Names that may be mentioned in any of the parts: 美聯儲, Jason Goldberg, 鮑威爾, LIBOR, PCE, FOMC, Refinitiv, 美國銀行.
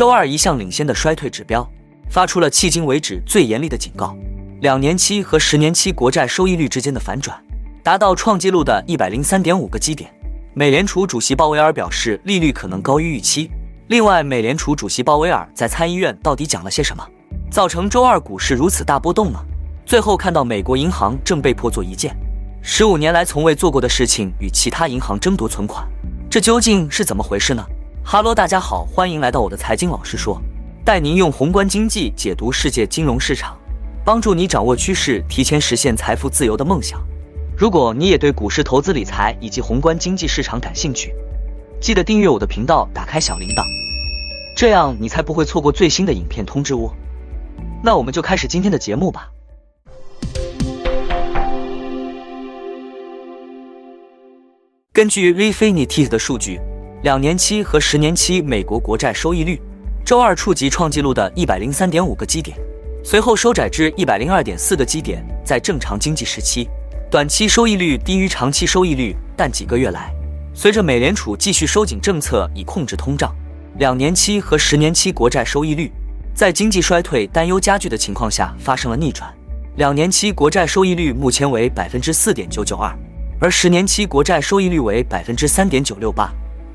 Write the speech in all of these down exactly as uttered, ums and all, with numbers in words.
周二一项领先的衰退指标发出了迄今为止最严厉的警告。两年期和十年期国债收益率之间的反转达到创纪录的 一百零三点五 个基点。美联储主席鲍威尔表示，利率可能高于预期。另外，美联储主席鲍威尔在参议院到底讲了些什么，造成周二股市如此大波动呢？最后看到美国银行正被迫做一件十五年来从未做过的事情，与其他银行争夺存款，这究竟是怎么回事呢？哈喽大家好，欢迎来到我的财经老师说，带您用宏观经济解读世界金融市场，帮助你掌握趋势，提前实现财富自由的梦想。如果你也对股市投资理财以及宏观经济市场感兴趣，记得订阅我的频道，打开小铃铛，这样你才不会错过最新的影片通知哦。那我们就开始今天的节目吧。根据 Refinitiv 的数据，两年期和十年期美国国债收益率周二触及创纪录的 一百零三点五 个基点，随后收窄至 一百零二点四 个基点。在正常经济时期，短期收益率低于长期收益率，但几个月来，随着美联储继续收紧政策以控制通胀，两年期和十年期国债收益率在经济衰退担忧加剧的情况下发生了逆转。两年期国债收益率目前为 百分之四点九九二， 而十年期国债收益率为 百分之三点九六八。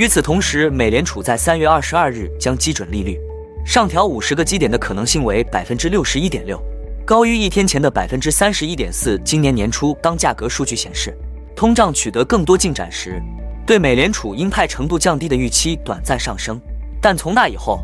与此同时，美联储在三月二十二日将基准利率上调五十个基点的可能性为 百分之六十一点六， 高于一天前的 百分之三十一点四。 今年年初，当价格数据显示通胀取得更多进展时，对美联储鹰派程度降低的预期短暂上升，但从那以后，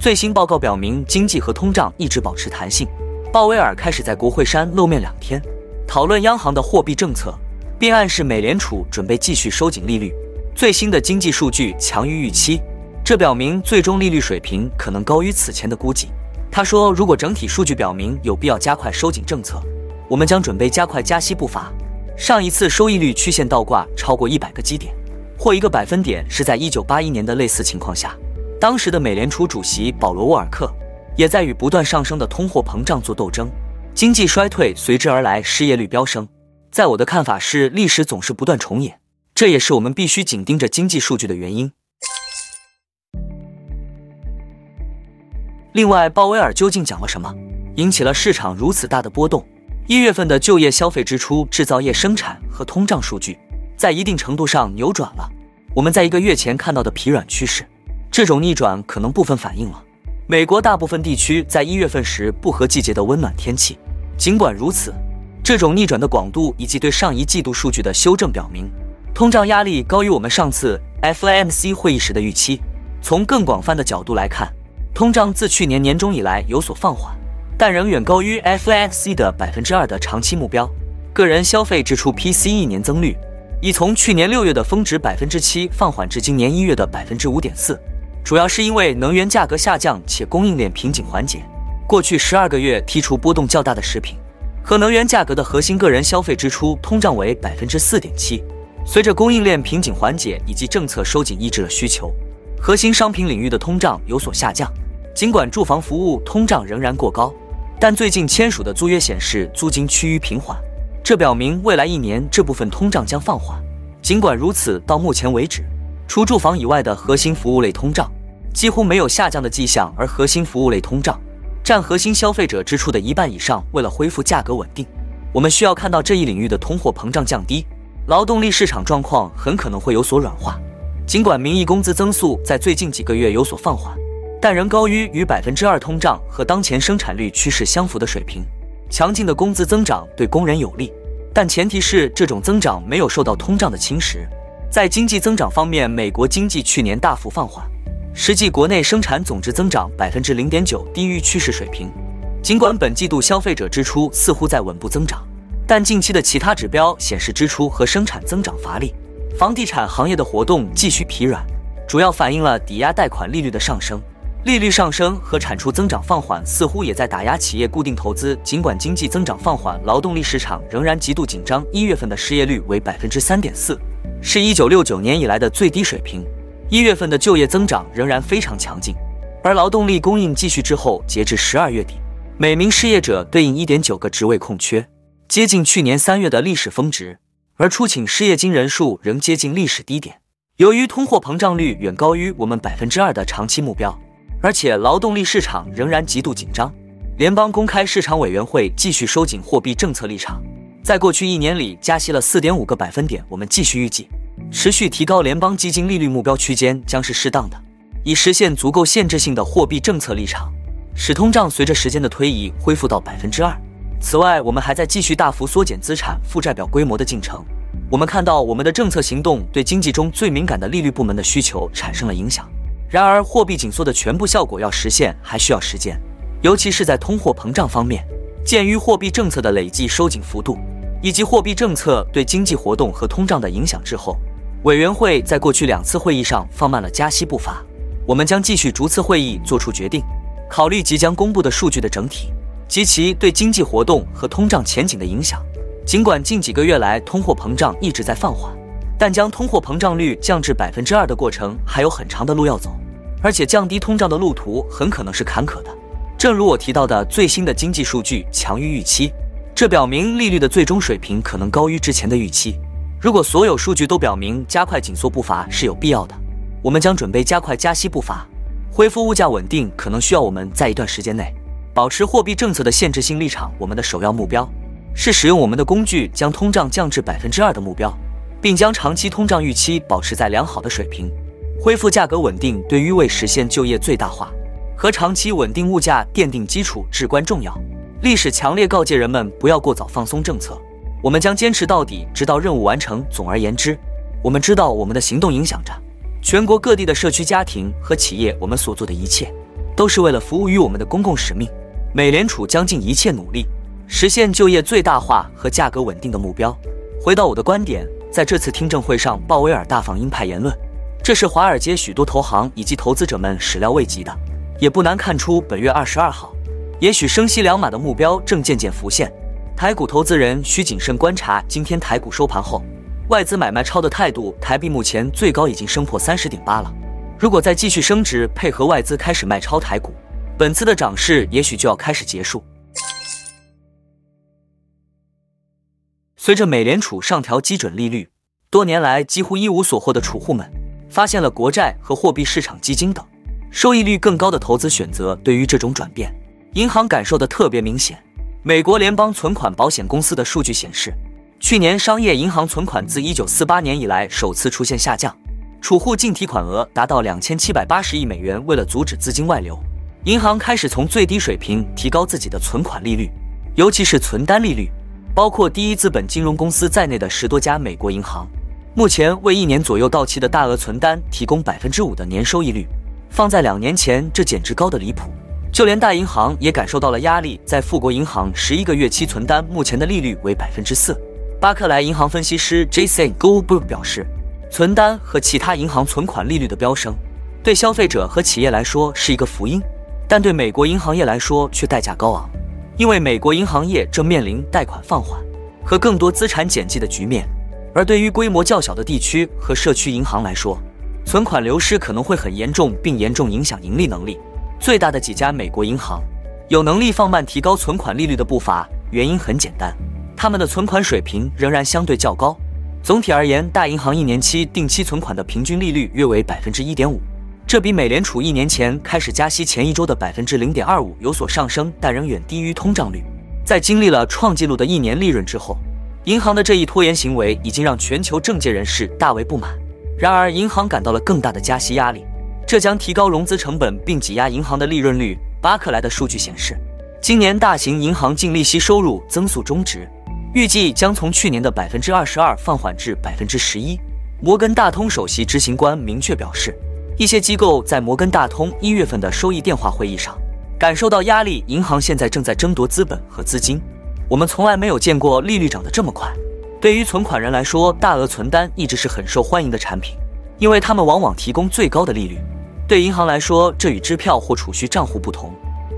最新报告表明经济和通胀一直保持弹性。鲍威尔开始在国会山露面两天，讨论央行的货币政策，并暗示美联储准备继续收紧利率。最新的经济数据强于预期，这表明最终利率水平可能高于此前的估计。他说，如果整体数据表明有必要加快收紧政策，我们将准备加快加息步伐。上一次收益率曲线倒挂超过一百个基点或一个百分点是在一九八一年的类似情况下，当时的美联储主席保罗·沃尔克也在与不断上升的通货膨胀做斗争，经济衰退随之而来，失业率飙升。在我的看法是，历史总是不断重演，这也是我们必须紧盯着经济数据的原因。另外，鲍威尔究竟讲了什么，引起了市场如此大的波动？一月份的就业、消费支出、制造业生产和通胀数据，在一定程度上扭转了我们在一个月前看到的疲软趋势。这种逆转可能部分反映了美国大部分地区在一月份时不合季节的温暖天气。尽管如此，这种逆转的广度以及对上一季度数据的修正表明，通胀压力高于我们上次 F O M C 会议时的预期。从更广泛的角度来看，通胀自去年年中以来有所放缓，但仍远高于 F O M C 的 百分之二 的长期目标。个人消费支出 P C E 年增率已从去年六月的峰值 百分之七 放缓至今年一月的 百分之五点四， 主要是因为能源价格下降且供应链瓶颈缓解。过去十二个月，剔除波动较大的食品和能源价格的核心个人消费支出通胀为 百分之四点七。随着供应链瓶颈缓解以及政策收紧抑制了需求，核心商品领域的通胀有所下降。尽管住房服务通胀仍然过高，但最近签署的租约显示租金趋于平缓，这表明未来一年这部分通胀将放缓。尽管如此，到目前为止，除住房以外的核心服务类通胀几乎没有下降的迹象，而核心服务类通胀占核心消费者支出的一半以上。为了恢复价格稳定，我们需要看到这一领域的通货膨胀降低，劳动力市场状况很可能会有所软化。尽管名义工资增速在最近几个月有所放缓，但仍高于与 百分之二 通胀和当前生产率趋势相符的水平。强劲的工资增长对工人有利，但前提是这种增长没有受到通胀的侵蚀。在经济增长方面，美国经济去年大幅放缓，实际国内生产总值增长 百分之零点九， 低于趋势水平。尽管本季度消费者支出似乎在稳步增长，但近期的其他指标显示支出和生产增长乏力。房地产行业的活动继续疲软，主要反映了抵押贷款利率的上升。利率上升和产出增长放缓似乎也在打压企业固定投资。尽管经济增长放缓，劳动力市场仍然极度紧张。一月份的失业率为 百分之三点四， 是一九六九年以来的最低水平。一月份的就业增长仍然非常强劲，而劳动力供应继续滞后。截至十二月底，每名失业者对应 一点九 个职位空缺，接近去年三月的历史峰值，而出请失业金人数仍接近历史低点。由于通货膨胀率远高于我们 百分之二 的长期目标，而且劳动力市场仍然极度紧张。联邦公开市场委员会继续收紧货币政策立场，在过去一年里加息了 四点五 个百分点。我们继续预计，持续提高联邦基金利率目标区间将是适当的，以实现足够限制性的货币政策立场，使通胀随着时间的推移恢复到 百分之二。 此外，我们还在继续大幅缩减资产负债表规模的进程。我们看到我们的政策行动对经济中最敏感的利率部门的需求产生了影响。然而，货币紧缩的全部效果要实现还需要时间，尤其是在通货膨胀方面。鉴于货币政策的累计收紧幅度以及货币政策对经济活动和通胀的影响之后，委员会在过去两次会议上放慢了加息步伐。我们将继续逐次会议做出决定，考虑即将公布的数据的整体及其对经济活动和通胀前景的影响。尽管近几个月来通货膨胀一直在放缓，但将通货膨胀率降至 百分之二 的过程还有很长的路要走，而且降低通胀的路途很可能是坎坷的。正如我提到的，最新的经济数据强于预期，这表明利率的最终水平可能高于之前的预期。如果所有数据都表明加快紧缩步伐是有必要的，我们将准备加快加息步伐。恢复物价稳定可能需要我们在一段时间内保持货币政策的限制性立场。我们的首要目标是使用我们的工具将通胀降至 百分之二 的目标，并将长期通胀预期保持在良好的水平。恢复价格稳定对于为实现就业最大化和长期稳定物价奠定基础至关重要。历史强烈告诫人们不要过早放松政策，我们将坚持到底，直到任务完成。总而言之，我们知道我们的行动影响着全国各地的社区、家庭和企业。我们所做的一切都是为了服务于我们的公共使命。美联储将尽一切努力实现就业最大化和价格稳定的目标。回到我的观点，在这次听证会上，鲍威尔大放鹰派言论，这是华尔街许多投行以及投资者们始料未及的。也不难看出，本月二十二号，也许升息两码的目标正渐渐浮现。台股投资人需谨慎观察。今天台股收盘后，外资买卖超的态度。台币目前最高已经升破 三十点八 了，如果再继续升值，配合外资开始卖超台股，本次的涨势也许就要开始结束。随着美联储上调基准利率，多年来几乎一无所获的储户们发现了国债和货币市场基金等收益率更高的投资选择。对于这种转变，银行感受的特别明显。美国联邦存款保险公司的数据显示，去年商业银行存款自一九四八年以来首次出现下降，储户净提款额达到 两千七百八十亿美元。为了阻止资金外流，银行开始从最低水平提高自己的存款利率，尤其是存单利率。包括第一资本金融公司在内的十多家美国银行，目前为一年左右到期的大额存单提供 百分之五 的年收益率。放在两年前，这简直高得离谱。就连大银行也感受到了压力。在富国银行，十一个月期存单目前的利率为 百分之四。巴克莱银行分析师 Jason Goldberg 表示，存单和其他银行存款利率的飙升，对消费者和企业来说是一个福音，但对美国银行业来说却代价高昂，因为美国银行业正面临贷款放缓和更多资产减记的局面。而对于规模较小的地区和社区银行来说，存款流失可能会很严重，并严重影响盈利能力。最大的几家美国银行有能力放慢提高存款利率的步伐，原因很简单，他们的存款水平仍然相对较高。总体而言，大银行一年期定期存款的平均利率约为 百分之一点五。这比美联储一年前开始加息前一周的 百分之零点二五 有所上升，但仍远低于通胀率。在经历了创纪录的一年利润之后，银行的这一拖延行为已经让全球政界人士大为不满。然而，银行感到了更大的加息压力，这将提高融资成本并挤压银行的利润率。巴克莱的数据显示，今年大型银行净利息收入增速终值预计将从去年的 百分之二十二 放缓至 百分之十一。摩根大通首席执行官明确表示，一些机构在摩根大通一月份的收益电话会议上感受到压力。银行现在正在争夺资本和资金，我们从来没有见过利率涨得这么快。对于存款人来说，大额存单一直是很受欢迎的产品，因为他们往往提供最高的利率。对银行来说，这与支票或储蓄账户不同，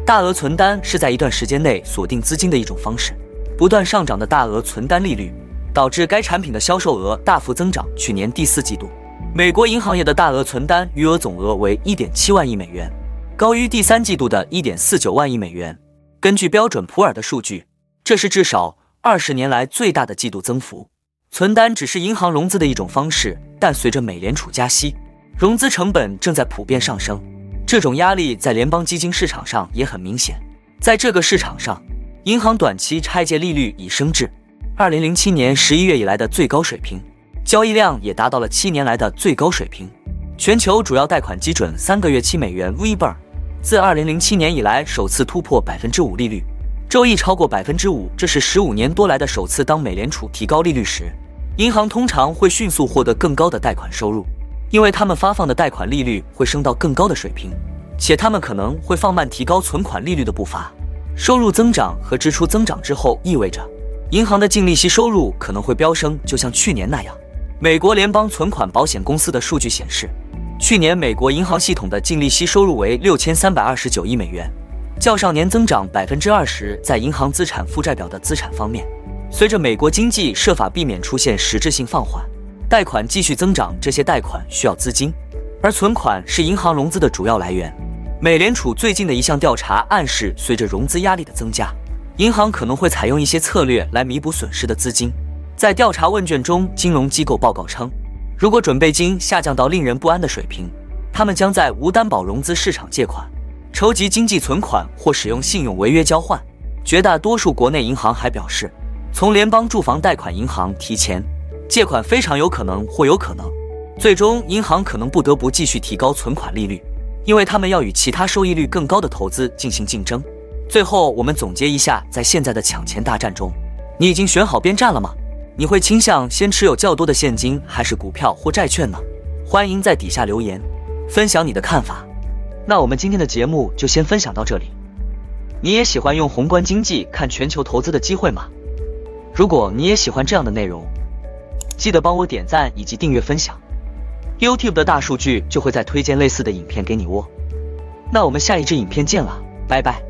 大额存单是在一段时间内锁定资金的一种方式。不断上涨的大额存单利率导致该产品的销售额大幅增长。去年第四季度，美国银行业的大额存单余额总额为 一点七万亿美元，高于第三季度的 一点四九万亿美元。根据标准普尔的数据，这是至少二十年来最大的季度增幅。存单只是银行融资的一种方式，但随着美联储加息，融资成本正在普遍上升，这种压力在联邦基金市场上也很明显。在这个市场上，银行短期拆借利率已升至二零零七年十一月以来的最高水平，交易量也达到了七年来的最高水平。全球主要贷款基准三个月期美元 LIBOR 自二零零七年以来首次突破 百分之五 利率，周一超过 百分之五， 这是十五年多来的首次。当美联储提高利率时，银行通常会迅速获得更高的贷款收入，因为他们发放的贷款利率会升到更高的水平，且他们可能会放慢提高存款利率的步伐。收入增长和支出增长之后，意味着银行的净利息收入可能会飙升，就像去年那样。美国联邦存款保险公司的数据显示，去年美国银行系统的净利息收入为 六千三百二十九亿美元，较上年增长 百分之二十。 在银行资产负债表的资产方面，随着美国经济设法避免出现实质性放缓，贷款继续增长，这些贷款需要资金，而存款是银行融资的主要来源。美联储最近的一项调查暗示，随着融资压力的增加，银行可能会采用一些策略来弥补损失的资金。在调查问卷中，金融机构报告称，如果准备金下降到令人不安的水平，他们将在无担保融资市场借款、筹集经济存款或使用信用违约交换。绝大多数国内银行还表示，从联邦住房贷款银行提前借款非常有可能或有可能，最终银行可能不得不继续提高存款利率，因为他们要与其他收益率更高的投资进行竞争。最后，我们总结一下，在现在的抢钱大战中，你已经选好边站了吗？你会倾向先持有较多的现金，还是股票或债券呢？欢迎在底下留言，分享你的看法。那我们今天的节目就先分享到这里。你也喜欢用宏观经济看全球投资的机会吗？如果你也喜欢这样的内容，记得帮我点赞以及订阅分享， YouTube 的大数据就会再推荐类似的影片给你哦。那我们下一支影片见了，拜拜。